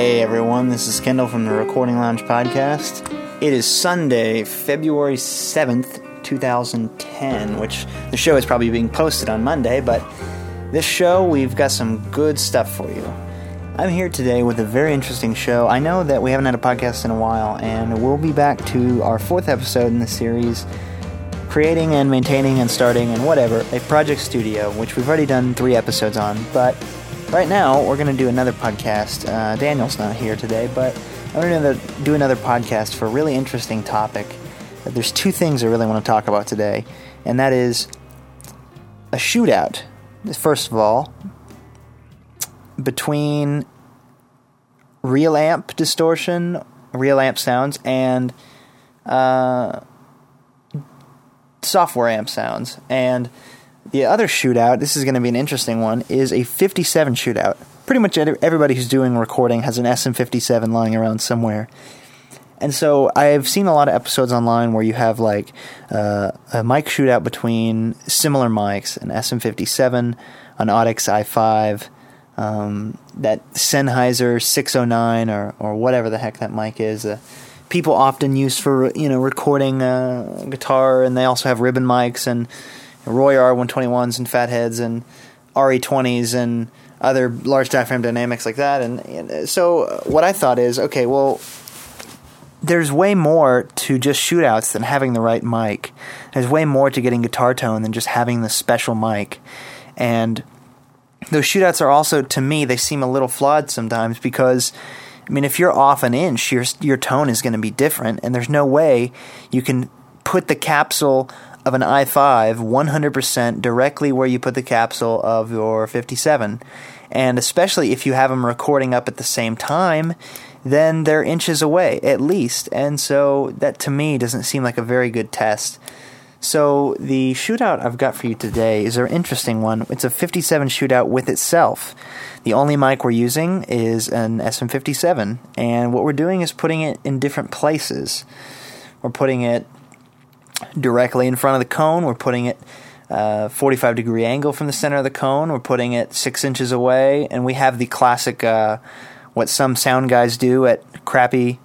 Hey everyone, this is Kendall from the Recording Lounge Podcast. It is Sunday, February 7th, 2010, which the show is probably being posted on Monday, but this show, we've got some good stuff for you. I'm here today with a very interesting show. I know that we haven't had a podcast in a while, and we'll be back to our fourth episode in this series, creating and maintaining and starting and whatever, a project studio, which we've already done 3 episodes on, but right now, we're going to do another podcast. Daniel's not here today, but I'm going to do another podcast for a really interesting topic. There's 2 things I really want to talk about today, and that is a shootout, first of all, between real amp distortion, real amp sounds, and software amp sounds, and the other shootout, this is going to be an interesting one, is a 57 shootout. Pretty much everybody who's doing recording has an SM57 lying around somewhere. And so I've seen a lot of episodes online where you have like a mic shootout between similar mics, an SM57, an Audix i5, that Sennheiser 609 or whatever the heck that mic is. People often use for recording guitar, and they also have ribbon mics and Royer R121s and Fatheads and RE-20s and other large diaphragm dynamics like that. And so what I thought is, okay, well, there's way more to just shootouts than having the right mic. There's way more to getting guitar tone than just having the special mic. And those shootouts are also, to me, they seem a little flawed sometimes because, I mean, if you're off an inch, your tone is going to be different, and there's no way you can put the capsule of an i5 100% directly where you put the capsule of your 57. And especially if you have them recording up at the same time, then they're inches away at least. And so that to me doesn't seem like a very good test. So the shootout I've got for you today is an interesting one. It's a 57 shootout with itself. The only mic we're using is an SM57. And what we're doing is putting it in different places. We're putting it directly in front of the cone, we're putting it 45 degree angle from the center of the cone, we're putting it 6 inches away, and we have the classic what some sound guys do at crappy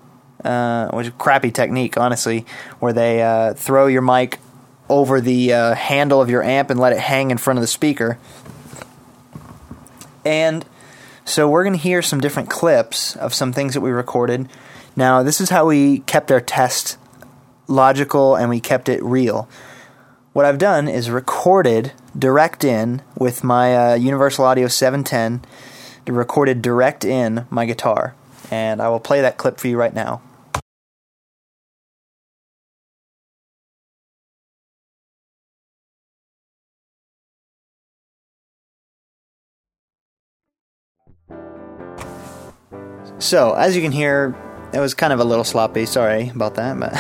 technique, honestly, where they throw your mic over the handle of your amp and let it hang in front of the speaker. And so we're going to hear some different clips of some things that we recorded. Now, this is how we kept our test logical, and we kept it real. What I've done is recorded direct in with my Universal Audio 710, recorded direct in my guitar, and I will play that clip for you right now. So, as you can hear, it was kind of a little sloppy, sorry about that, but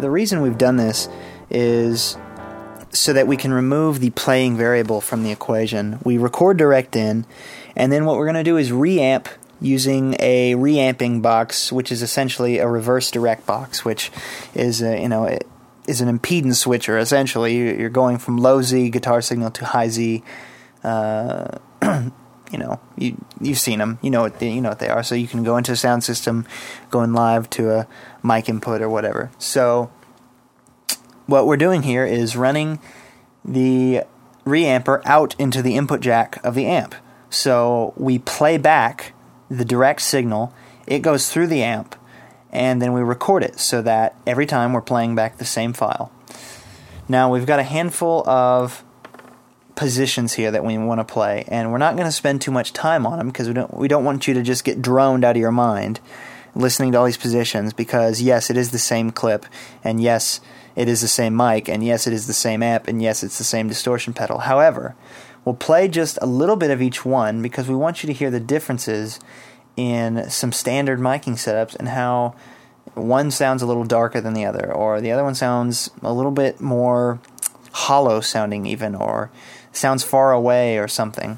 the reason we've done this is so that we can remove the playing variable from the equation. We record direct in, and then what we're going to do is reamp using a reamping box, which is essentially a reverse direct box, which is is an impedance switcher, essentially. You're going from low Z guitar signal to high Z. You've seen them. You know what they are. So you can go into a sound system, going live to a mic input or whatever. So what we're doing here is running the reamper out into the input jack of the amp. So we play back the direct signal. It goes through the amp, and then we record it so that every time we're playing back the same file. Now we've got a handful of positions here that we want to play, and we're not going to spend too much time on them because we don't want you to just get droned out of your mind listening to all these positions, because yes, it is the same clip, and yes, it is the same mic, and yes, it is the same amp, and yes, it's the same distortion pedal. However, we'll play just a little bit of each one because we want you to hear the differences in some standard miking setups and how one sounds a little darker than the other, or the other one sounds a little bit more hollow sounding even, or sounds far away or something.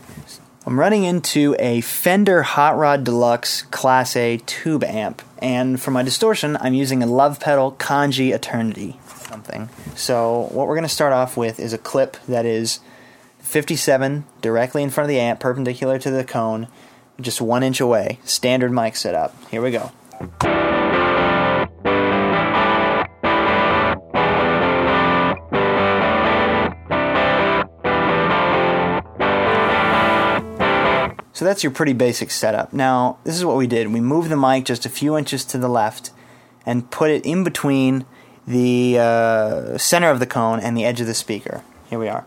I'm running into a Fender Hot Rod Deluxe Class A tube amp, and for my distortion, I'm using a Love Pedal Kanji Eternity something. So what we're going to start off with is a clip that is 57 directly in front of the amp, perpendicular to the cone, just 1 inch away. Standard mic setup. Here we go. So that's your pretty basic setup. Now, this is what we did. We moved the mic just a few inches to the left and put it in between the center of the cone and the edge of the speaker. Here we are.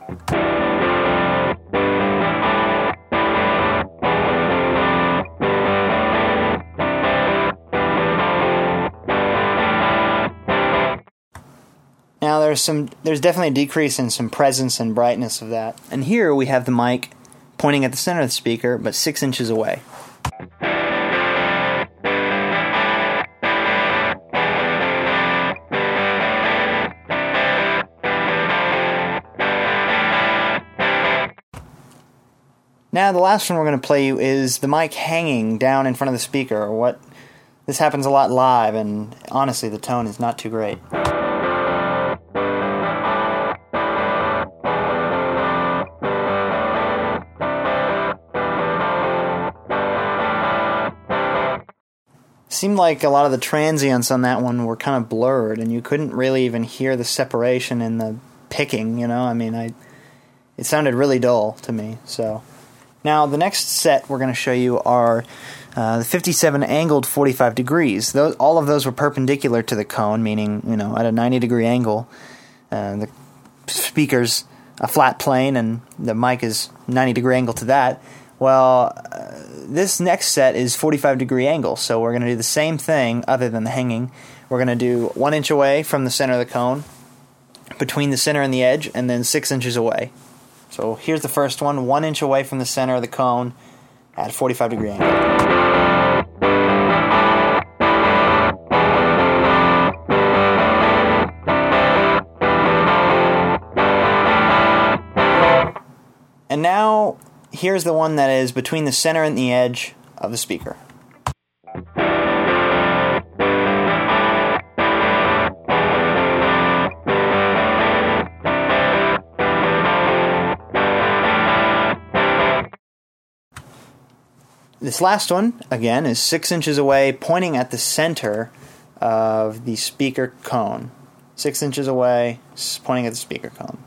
Now there's definitely a decrease in some presence and brightness of that. And here we have the mic pointing at the center of the speaker, but 6 inches away. Now the last one we're going to play you is the mic hanging down in front of the speaker. Or what? This happens a lot live, and honestly the tone is not too great. Seemed like a lot of the transients on that one were kind of blurred, and you couldn't really even hear the separation in the picking, you know? I mean, it sounded really dull to me, so. Now, the next set we're going to show you are the 57 angled 45 degrees. All of those were perpendicular to the cone, meaning, you know, at a 90-degree angle, the speaker's a flat plane, and the mic is 90-degree angle to that. Well, this next set is 45-degree angle, so we're going to do the same thing other than the hanging. We're going to do 1 inch away from the center of the cone, between the center and the edge, and then 6 inches away. So here's the first one, 1 inch away from the center of the cone at 45-degree angle. And now, here's the one that is between the center and the edge of the speaker. This last one, again, is 6 inches away, pointing at the center of the speaker cone. 6 inches away, pointing at the speaker cone.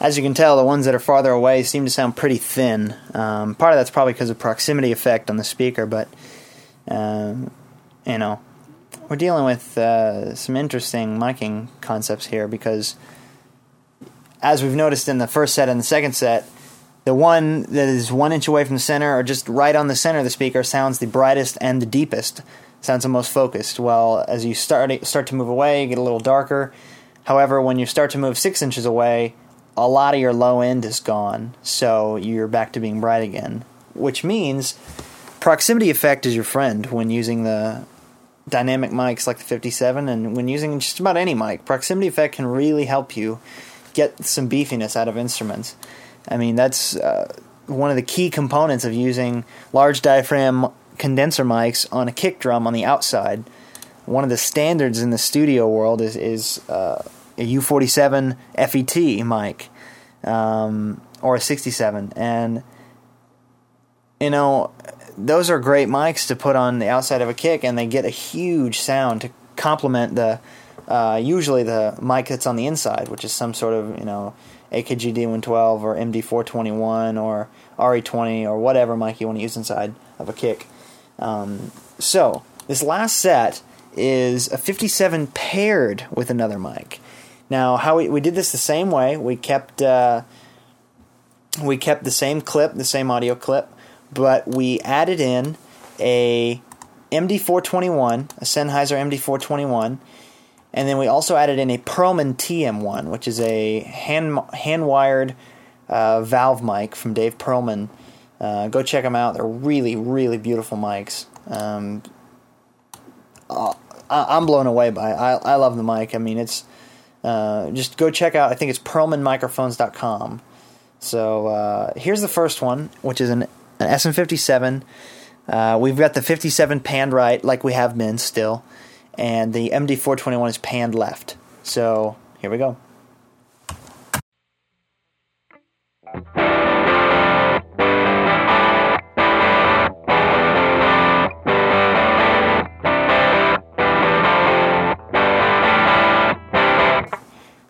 As you can tell, the ones that are farther away seem to sound pretty thin. Part of that's probably because of proximity effect on the speaker, but, you know, we're dealing with some interesting miking concepts here because, as we've noticed in the first set and the second set, the one that is 1 inch away from the center or just right on the center of the speaker sounds the brightest and the deepest, sounds the most focused. Well, as you start to move away, you get a little darker. However, when you start to move 6 inches away, a lot of your low end is gone, so you're back to being bright again, which means proximity effect is your friend when using the dynamic mics like the 57, and when using just about any mic, proximity effect can really help you get some beefiness out of instruments. I mean, that's one of the key components of using large diaphragm condenser mics on a kick drum on the outside. One of the standards in the studio world is a U47 FET mic, or a 67, and, you know, those are great mics to put on the outside of a kick, and they get a huge sound to complement the, usually the mic that's on the inside, which is some sort of, you know, AKG D112 or MD-421 or RE-20 or whatever mic you want to use inside of a kick. So, this last set is a 57 paired with another mic. Now, how we did this the same way. We kept the same clip, the same audio clip, but we added in a MD-421, a Sennheiser MD-421, and then we also added in a Pearlman TM1, which is a hand-wired valve mic from Dave Pearlman. Go check them out. They're really, really beautiful mics. I'm blown away by it. I love the mic. I mean, it's... just go check out, I think it's pearlmanmicrophones.com. So here's the first one, which is an SM57 We've got the 57 panned right, like we have been still, and the MD-421 is panned left. So here we go.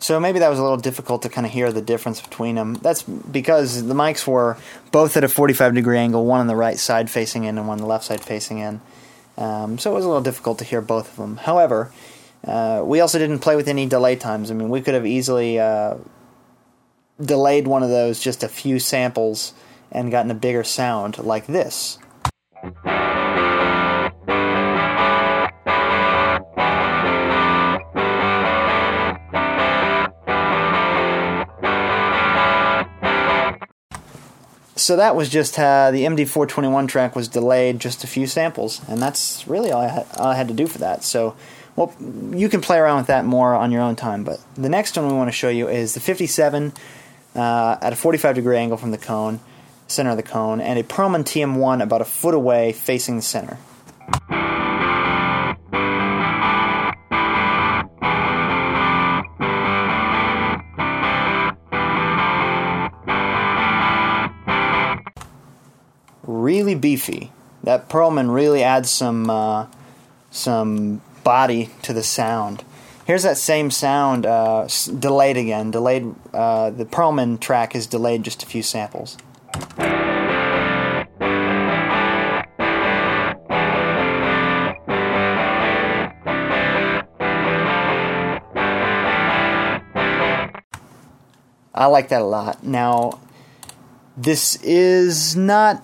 So maybe that was a little difficult to kind of hear the difference between them. That's because the mics were both at a 45-degree angle, one on the right side facing in and one on the left side facing in. So it was a little difficult to hear both of them. However, we also didn't play with any delay times. I mean, we could have easily delayed one of those just a few samples and gotten a bigger sound like this. So that was just how the MD-421 track was delayed just a few samples, and that's really all I had to do for that. So, well, you can play around with that more on your own time, but the next one we want to show you is the 57 at a 45-degree angle from the cone, center of the cone, and a Pearlman TM1 about a foot away facing the center. Really beefy. That Pearlman really adds some body to the sound. Here's that same sound delayed again. Delayed. The Pearlman track is delayed just a few samples. I like that a lot. Now, this is not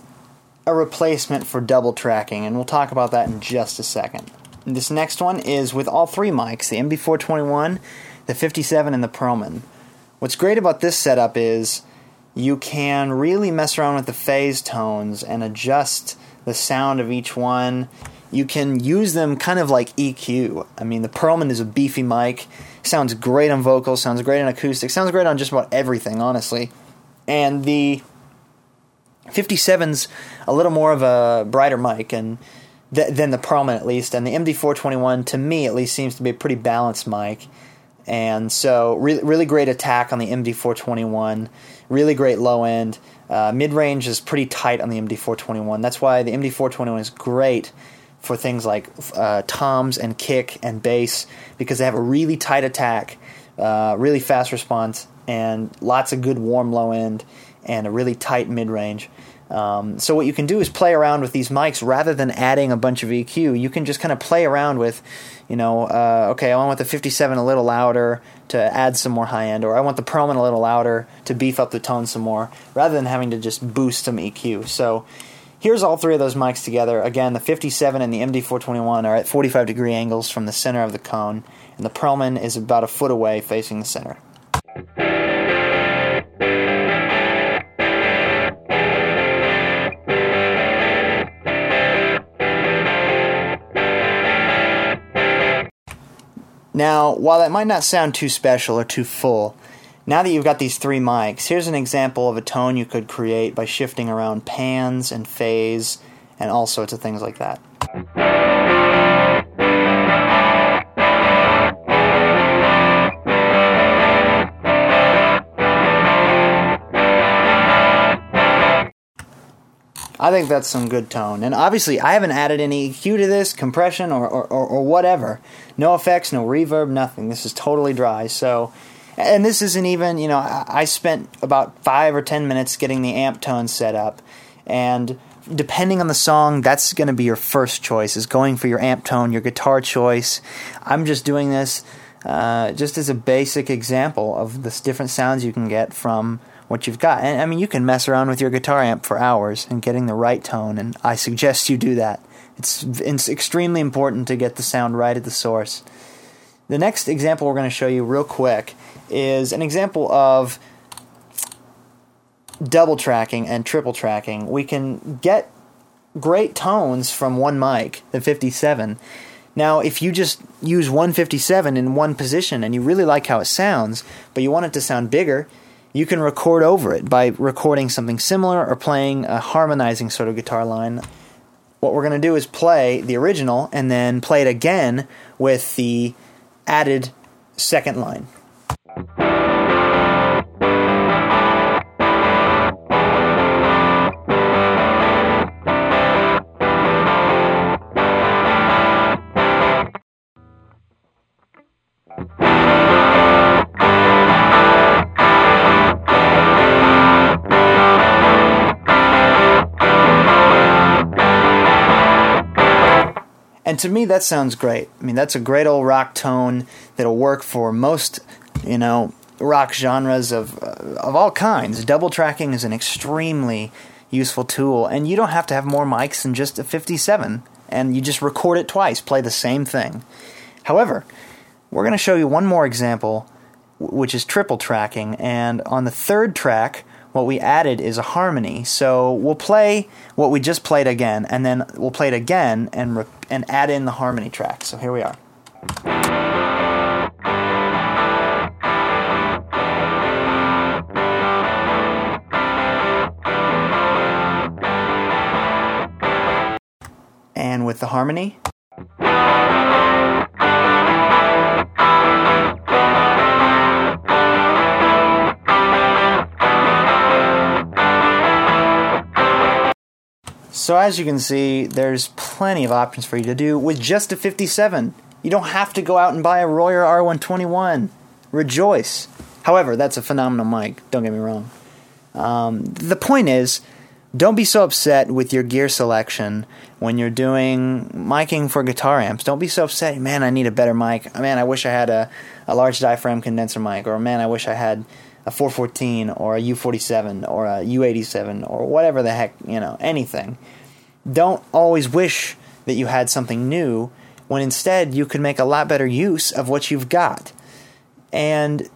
a replacement for double tracking, and we'll talk about that in just a second. This next one is with all three mics, the MD-421, the 57, and the Pearlman. What's great about this setup is you can really mess around with the phase tones and adjust the sound of each one. You can use them kind of like EQ. I mean, the Pearlman is a beefy mic, sounds great on vocals, sounds great on acoustic, sounds great on just about everything, honestly. And the 57's a little more of a brighter mic and than the Pearlman, at least, and the MD-421, to me at least, seems to be a pretty balanced mic. And so really great attack on the MD-421, really great low end. Mid-range is pretty tight on the MD-421. That's why the MD-421 is great for things like toms and kick and bass, because they have a really tight attack, really fast response, and lots of good warm low end and a really tight mid-range. So what you can do is play around with these mics rather than adding a bunch of EQ. You can just kind of play around with, okay, I want the 57 a little louder to add some more high end, or I want the Pearlman a little louder to beef up the tone some more, rather than having to just boost some EQ. So here's all three of those mics together. Again, the 57 and the MD-421 are at 45-degree angles from the center of the cone, and the Pearlman is about a foot away facing the center. Now, while that might not sound too special or too full, now that you've got these three mics, here's an example of a tone you could create by shifting around pans and phase and all sorts of things like that. I think that's some good tone. And obviously, I haven't added any EQ to this, compression, or whatever. No effects, no reverb, nothing. This is totally dry. So, and this isn't even, I spent about 5 or 10 minutes getting the amp tone set up. And depending on the song, that's going to be your first choice, is going for your amp tone, your guitar choice. I'm just doing this just as a basic example of the different sounds you can get from what you've got. And I mean, you can mess around with your guitar amp for hours and getting the right tone, and I suggest you do that. It's extremely important to get the sound right at the source. The next example we're going to show you real quick is an example of double tracking and triple tracking. We can get great tones from one mic, the 57. Now, if you just use one 57 in one position and you really like how it sounds, but you want it to sound bigger, you can record over it by recording something similar or playing a harmonizing sort of guitar line. what we're going to do is play the original and then play it again with the added second line. And to me, that sounds great. I mean, that's a great old rock tone that'll work for most, you know, rock genres of all kinds. Double tracking is an extremely useful tool, and you don't have to have more mics than just a 57, and you just record it twice, play the same thing. However, we're going to show you one more example, which is triple tracking, and on the third track, what we added is a harmony. So we'll play what we just played again, and then we'll play it again and add in the harmony track. So here we are. And with the harmony. So as you can see, there's plenty of options for you to do with just a 57. You don't have to go out and buy a Royer R121. Rejoice. However, that's a phenomenal mic, don't get me wrong. The point is, don't be so upset with your gear selection when you're doing miking for guitar amps. Don't be so upset, man, I need a better mic. Man, I wish I had a large diaphragm condenser mic. Or man, I wish I had a 414 or a U47 or a U87 or whatever the heck, you know, anything. Don't always wish that you had something new when instead you could make a lot better use of what you've got. And,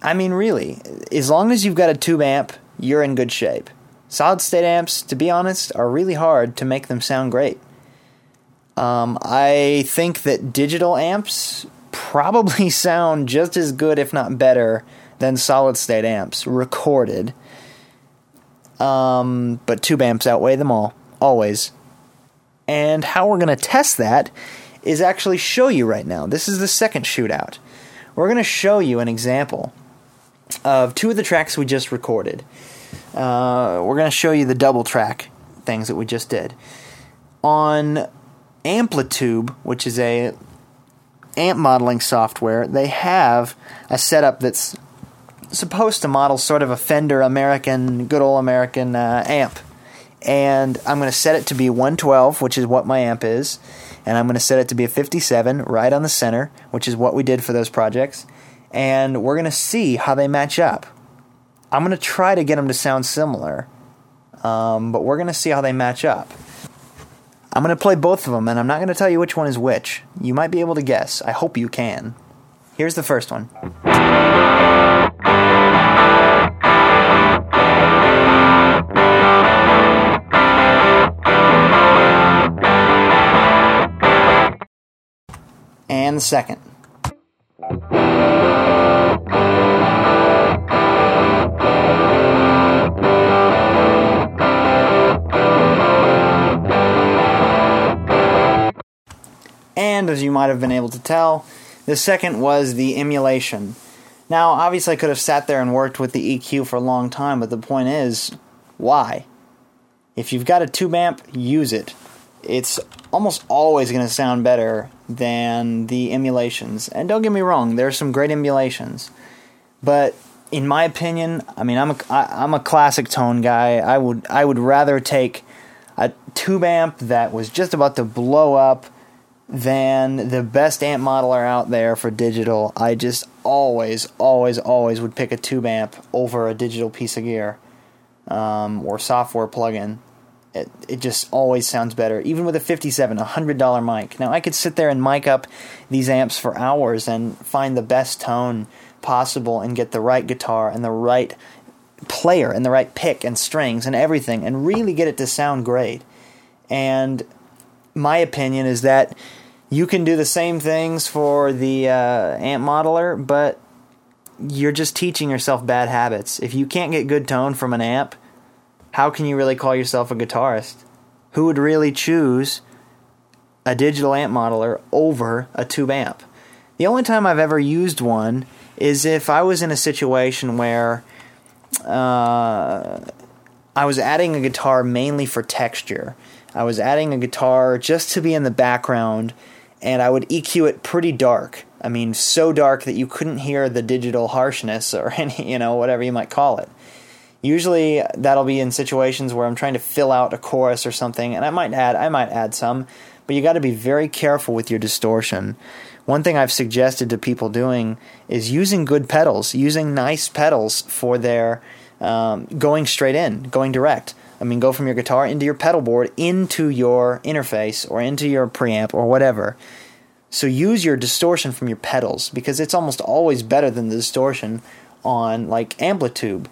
I mean, really, as long as you've got a tube amp, you're in good shape. Solid-state amps, to be honest, are really hard to make them sound great. I think that digital amps probably sound just as good, if not better, than solid-state amps recorded. But tube amps outweigh them all, always. And how we're going to test that is actually show you right now. This is the second shootout. We're going to show you an example of two of the tracks we just recorded. We're going to show you the double track things that we just did. On Amplitube, which is a amp modeling software, they have a setup that's supposed to model sort of a Fender American, good old American amp. And I'm going to set it to be 112, which is what my amp is. And I'm going to set it to be a 57 right on the center, which is what we did for those projects. And we're going to see how they match up. I'm going to try to get them to sound similar, but we're going to see how they match up. I'm going to play both of them, and I'm not going to tell you which one is which. You might be able to guess. I hope you can. Here's the first one. And the second. And as you might have been able to tell, the second was the emulation. Now, obviously I could have sat there and worked with the EQ for a long time, but the point is, why? If you've got a tube amp, use it. It's almost always going to sound better than the emulations. And don't get me wrong, there are some great emulations. But in my opinion, I mean, I'm a classic tone guy. I would rather take a tube amp that was just about to blow up than the best amp modeler out there for digital. I just always would pick a tube amp over a digital piece of gear or software plugin. It just always sounds better, even with a 57, $100 mic. Now, I could sit there and mic up these amps for hours and find the best tone possible and get the right guitar and the right player and the right pick and strings and everything and really get it to sound great. And my opinion is that you can do the same things for the amp modeler, but you're just teaching yourself bad habits. If you can't get good tone from an amp, how can you really call yourself a guitarist? who would really choose a digital amp modeler over a tube amp? The only time I've ever used one is if I was in a situation where I was adding a guitar mainly for texture. I was adding a guitar just to be in the background, and I would EQ it pretty dark. I mean, so dark that you couldn't hear the digital harshness or any, whatever you might call it. Usually that'll be in situations where I'm trying to fill out a chorus or something, and I might add some, but you got to be very careful with your distortion. One thing I've suggested to people doing is using good pedals, using nice pedals for their going straight in, going direct. I mean, go from your guitar into your pedal board, into your interface or into your preamp or whatever. So use your distortion from your pedals, because it's almost always better than the distortion on like Amplitube.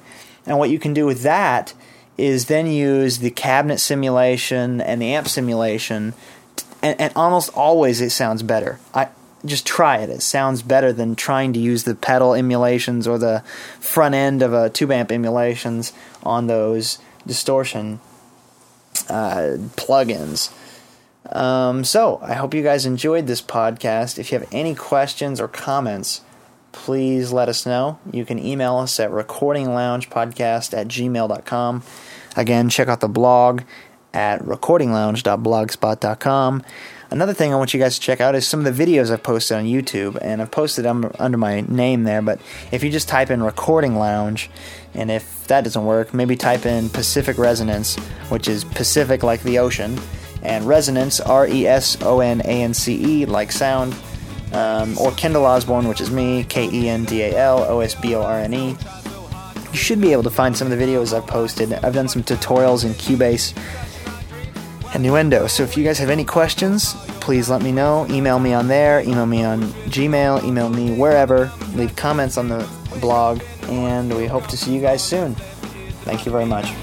And what you can do with that is then use the cabinet simulation and the amp simulation, and almost always it sounds better. Just try it. It sounds better than trying to use the pedal emulations or the front end of a tube amp emulations on those distortion plugins. So I hope you guys enjoyed this podcast. If you have any questions or comments, please let us know. You can email us at recordingloungepodcast@gmail.com. Again, check out the blog at recordinglounge.blogspot.com. Another thing I want you guys to check out is some of the videos I've posted on YouTube, and I've posted them under my name there, but if you just type in Recording Lounge, and if that doesn't work, maybe type in Pacific Resonance, which is Pacific like the ocean, and Resonance, R-E-S-O-N-A-N-C-E, like sound, or Kendall Osborne, which is me, KendallOsborne. You should be able to find some of the videos I've posted. I've done some tutorials in Cubase and Nuendo. So if you guys have any questions, please let me know. Email me on there, email me on Gmail, email me wherever. Leave comments on the blog, and we hope to see you guys soon. Thank you very much.